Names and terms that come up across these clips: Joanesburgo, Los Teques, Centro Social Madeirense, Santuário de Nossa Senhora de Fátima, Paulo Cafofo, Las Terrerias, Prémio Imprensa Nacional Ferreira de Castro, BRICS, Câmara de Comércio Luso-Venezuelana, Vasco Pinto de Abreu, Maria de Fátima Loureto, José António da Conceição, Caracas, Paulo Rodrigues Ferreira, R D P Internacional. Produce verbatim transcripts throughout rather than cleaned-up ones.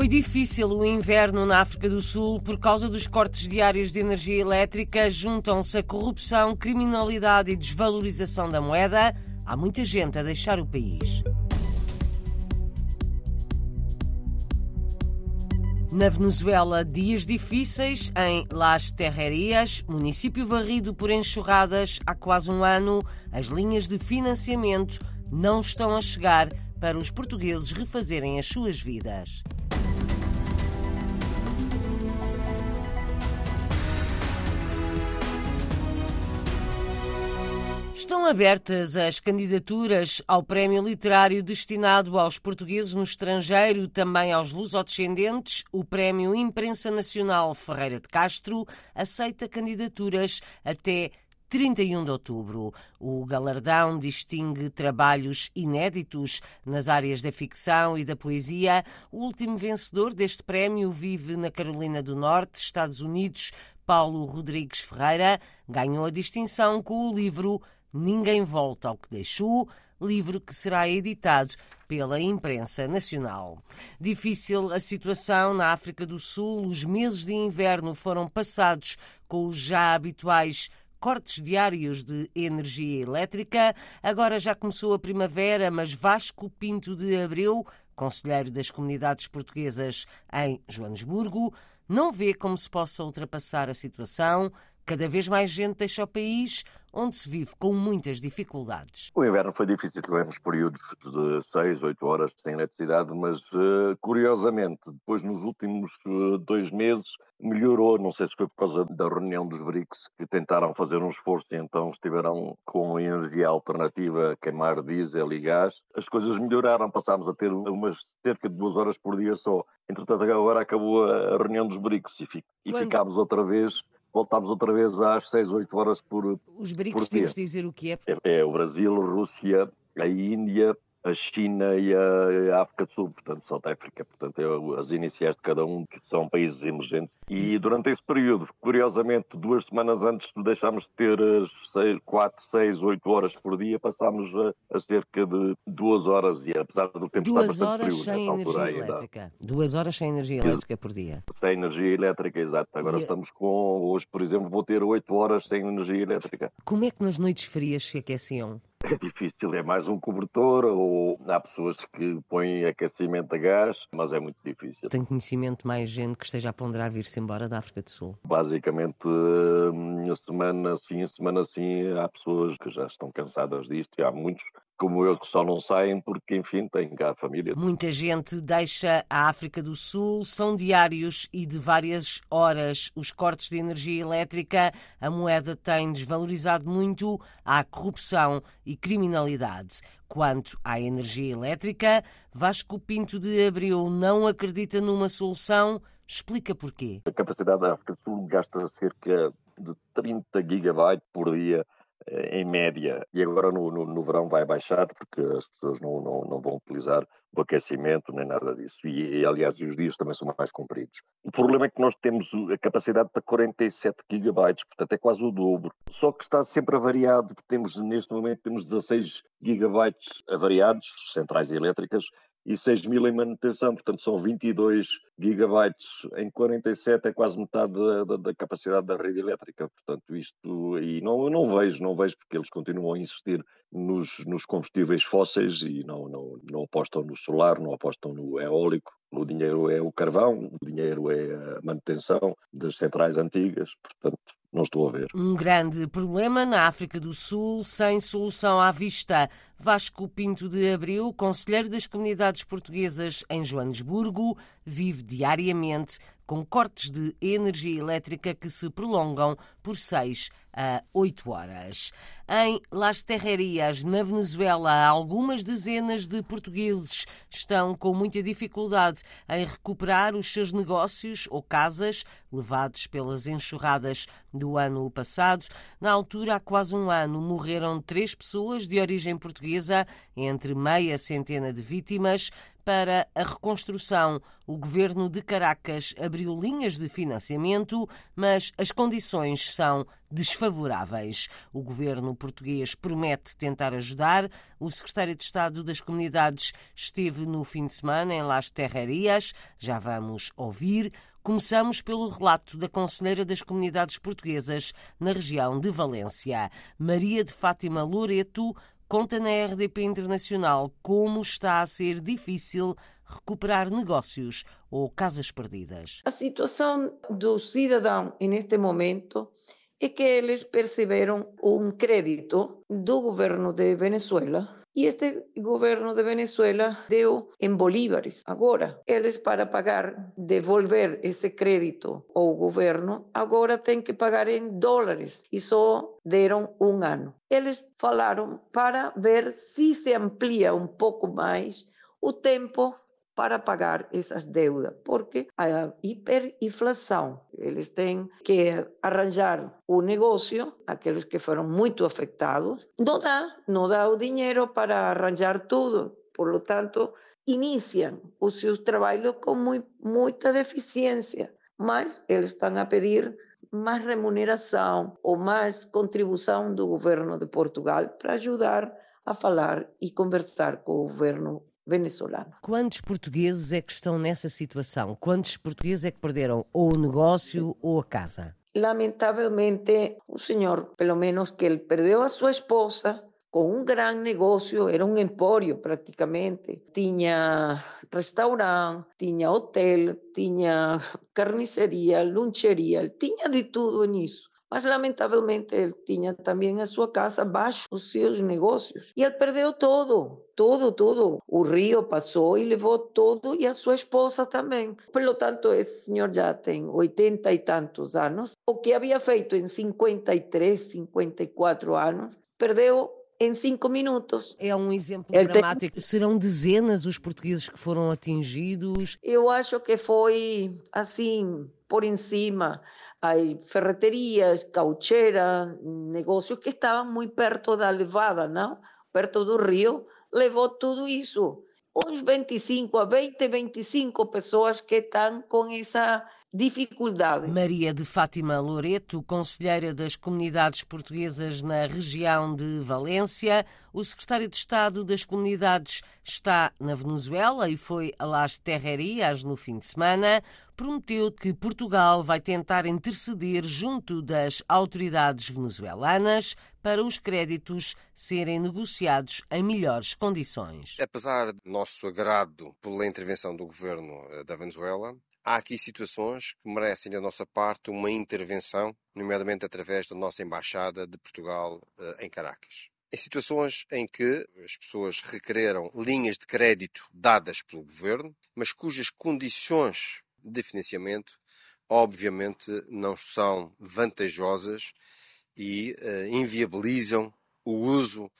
Foi difícil o inverno na África do Sul por causa dos cortes diários de energia elétrica. Juntam-se a corrupção, criminalidade e desvalorização da moeda. Há muita gente a deixar o país. Na Venezuela, dias difíceis em Las Terrerias, município varrido por enxurradas há quase um ano. As linhas de financiamento não estão a chegar para os portugueses refazerem as suas vidas. Estão abertas as candidaturas ao prémio literário destinado aos portugueses no estrangeiro, também aos lusodescendentes. O Prémio Imprensa Nacional Ferreira de Castro aceita candidaturas até trinta e um de outubro. O galardão distingue trabalhos inéditos nas áreas da ficção e da poesia. O último vencedor deste prémio vive na Carolina do Norte, Estados Unidos. Paulo Rodrigues Ferreira ganhou a distinção com o livro Ninguém Volta ao que Deixou, livro que será editado pela Imprensa Nacional. Difícil a situação na África do Sul. Os meses de inverno foram passados com os já habituais cortes diários de energia elétrica. Agora já começou a primavera, mas Vasco Pinto de Abreu, conselheiro das comunidades portuguesas em Joanesburgo, não vê como se possa ultrapassar a situação. Cada vez mais gente deixa o país, onde se vive com muitas dificuldades. O inverno foi difícil, tivemos períodos de seis, oito horas sem eletricidade, mas curiosamente, depois nos últimos dois meses, melhorou. Não sei se foi por causa da reunião dos BRICS, que tentaram fazer um esforço e então estiveram com energia alternativa, queimar diesel e gás. As coisas melhoraram, passámos a ter umas cerca de duas horas por dia só. Entretanto, agora acabou a reunião dos BRICS e, fico, e ficámos outra vez... Voltámos outra vez às seis, oito horas por dia. Os BRICS, temos de dizer o que é. é? É o Brasil, a Rússia, a Índia, a China e a África do Sul, portanto, South Africa. Portanto, é as iniciais de cada um, que são países emergentes. E durante esse período, curiosamente, duas semanas antes de deixarmos de ter quatro, seis, oito horas por dia, passámos a, a cerca de duas horas, e apesar do tempo estar bastante frio nessa altura ainda. Duas horas sem energia elétrica por dia. Sem energia elétrica, exato. Agora e... estamos com, hoje, por exemplo, vou ter oito horas sem energia elétrica. Como é que nas noites frias se aqueciam? É difícil, é mais um cobertor, ou há pessoas que põem aquecimento a gás, mas é muito difícil. Tem conhecimento mais gente que esteja a ponderar vir-se embora da África do Sul? Basicamente, semana sim, semana sim, há pessoas que já estão cansadas disto e há muitos, como eu, que só não saem porque, enfim, têm cá a família. Muita gente deixa a África do Sul, são diários e de várias horas. Os cortes de energia elétrica, a moeda tem desvalorizado muito, há corrupção e criminalidade. Quanto à energia elétrica, Vasco Pinto de Abreu não acredita numa solução. Explica porquê. A capacidade da África do Sul gasta cerca de trinta gigabytes por dia, em média, e agora no, no, no verão vai baixar porque as pessoas não, não, não vão utilizar o aquecimento nem nada disso, e, e aliás os dias também são mais compridos. O problema é que nós temos a capacidade para quarenta e sete gigabytes, portanto é quase o dobro, só que está sempre avariado. Temos, neste momento temos dezasseis gigabytes avariados, centrais elétricas, e seis mil em manutenção, portanto são vinte e dois gigabytes em quarenta e sete, é quase metade da, da, da capacidade da rede elétrica. Portanto isto, e não, eu não vejo, não vejo porque eles continuam a insistir nos, nos combustíveis fósseis e não, não, não apostam no solar, não apostam no eólico. O dinheiro é o carvão, o dinheiro é a manutenção das centrais antigas, portanto não estou a ver. Um grande problema na África do Sul, sem solução à vista. Vasco Pinto de Abreu, conselheiro das comunidades portuguesas em Joanesburgo, vive diariamente com cortes de energia elétrica que se prolongam por seis a oito horas. Em Las Terrerias, na Venezuela, algumas dezenas de portugueses estão com muita dificuldade em recuperar os seus negócios ou casas levados pelas enxurradas do ano passado. Na altura, há quase um ano, morreram três pessoas de origem portuguesa, entre meia centena de vítimas, para a reconstrução. O governo de Caracas abriu linhas de financiamento, mas as condições são desfavoráveis. O governo português promete tentar ajudar. O secretário de Estado das Comunidades esteve no fim de semana em Las Terrerias. Já vamos ouvir. Começamos pelo relato da Conselheira das Comunidades Portuguesas na região de Valência. Maria de Fátima Loureto conta na R D P Internacional como está a ser difícil recuperar negócios ou casas perdidas. A situação do cidadão neste momento é que eles perceberam um crédito do governo de Venezuela. E este governo de Venezuela deu em bolívares. Agora, eles para pagar, devolver esse crédito ao governo, agora têm que pagar em dólares e só deram um ano. Eles falaram para ver se se amplia um pouco mais o tempo para pagar essas deudas, porque a hiperinflação, eles têm que arranjar o negócio, aqueles que foram muito afetados, não dá, não dá o dinheiro para arranjar tudo, por lo tanto, iniciam os seus trabalhos com muito, muita deficiência, mas eles estão a pedir mais remuneração ou mais contribuição do governo de Portugal para ajudar a falar e conversar com o governo venezuelano. Quantos portugueses é que estão nessa situação? Quantos portugueses é que perderam ou o negócio ou a casa? Lamentavelmente, o senhor, pelo menos que ele perdeu a sua esposa com um grande negócio, era um empório praticamente. Tinha restaurante, tinha hotel, tinha carniceria, lancheria, tinha de tudo nisso. Mas, lamentavelmente, ele tinha também a sua casa baixo os seus negócios. E ele perdeu tudo, tudo, tudo. O rio passou e levou tudo e a sua esposa também. Pelo tanto, esse senhor já tem oitenta e tantos anos. O que havia feito em cinquenta e três, cinquenta e quatro anos, perdeu em cinco minutos. É um exemplo ele dramático. Tem... Serão dezenas os portugueses que foram atingidos? Eu acho que foi assim, por em cima. Há ferreterias, caucheiras, negócios que estavam muito perto da levada, não? Perto do rio, levou tudo isso. Uns vinte e cinco a vinte, vinte e cinco pessoas que estão com essa dificuldade. Maria de Fátima Loureto, conselheira das Comunidades Portuguesas na região de Valência. O secretário de Estado das Comunidades está na Venezuela e foi a Las Terrerias no fim de semana. Prometeu que Portugal vai tentar interceder junto das autoridades venezuelanas para os créditos serem negociados em melhores condições. Apesar do nosso agrado pela intervenção do governo da Venezuela, há aqui situações que merecem da nossa parte uma intervenção, nomeadamente através da nossa Embaixada de Portugal em Caracas. Em situações em que as pessoas requereram linhas de crédito dadas pelo governo, mas cujas condições de financiamento obviamente não são vantajosas e inviabilizam o uso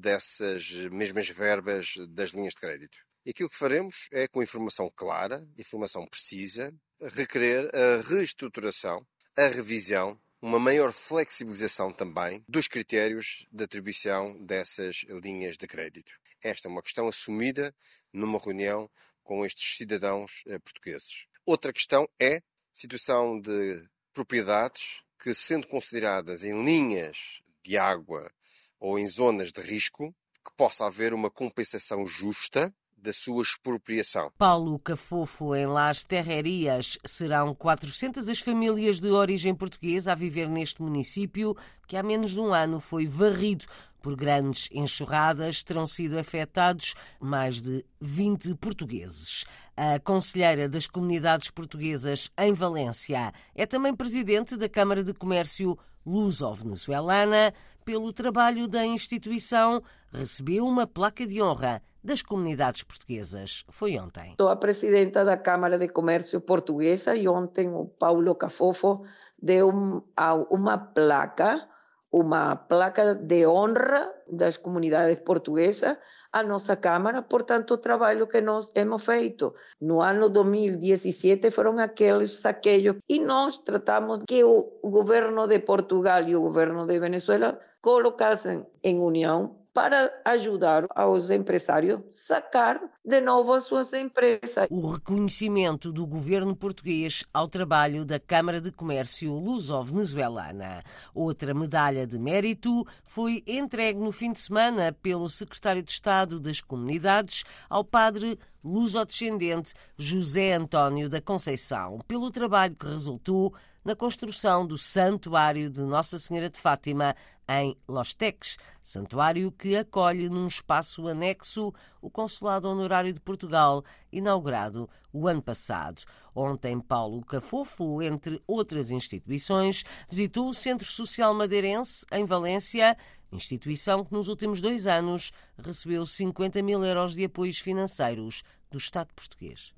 dessas mesmas verbas das linhas de crédito. E aquilo que faremos é, com informação clara, informação precisa, requerer a reestruturação, a revisão, uma maior flexibilização também dos critérios de atribuição dessas linhas de crédito. Esta é uma questão assumida numa reunião com estes cidadãos portugueses. Outra questão é a situação de propriedades que, sendo consideradas em linhas de água ou em zonas de risco, que possa haver uma compensação justa da sua expropriação. Paulo Cafofo, em Las Terrerias, serão quatrocentas as famílias de origem portuguesa a viver neste município, que há menos de um ano foi varrido por grandes enxurradas. Terão sido afetados mais de vinte portugueses. A conselheira das Comunidades Portuguesas em Valência é também presidente da Câmara de Comércio Luso-Venezuelana. Pelo trabalho da instituição, recebeu uma placa de honra das Comunidades Portuguesas. Foi ontem. Sou a presidenta da Câmara de Comércio Portuguesa e ontem o Paulo Cafofo deu uma placa, uma placa de honra das Comunidades Portuguesas à nossa Câmara por tanto trabalho que nós hemos feito. No ano dois mil e dezassete foram aqueles saqueios e nós tratamos que o governo de Portugal e o governo de Venezuela colocassem em união para ajudar aos empresários sacar de novo as suas empresas. O reconhecimento do governo português ao trabalho da Câmara de Comércio Luso-Venezuelana. Outra medalha de mérito foi entregue no fim de semana pelo secretário de Estado das Comunidades ao padre luso-descendente José António da Conceição, pelo trabalho que resultou na construção do Santuário de Nossa Senhora de Fátima, em Los Teques, santuário que acolhe num espaço anexo o Consulado Honorário de Portugal, inaugurado o ano passado. Ontem, Paulo Cafofo, entre outras instituições, visitou o Centro Social Madeirense, em Valência, instituição que nos últimos dois anos recebeu cinquenta mil euros de apoios financeiros do Estado português.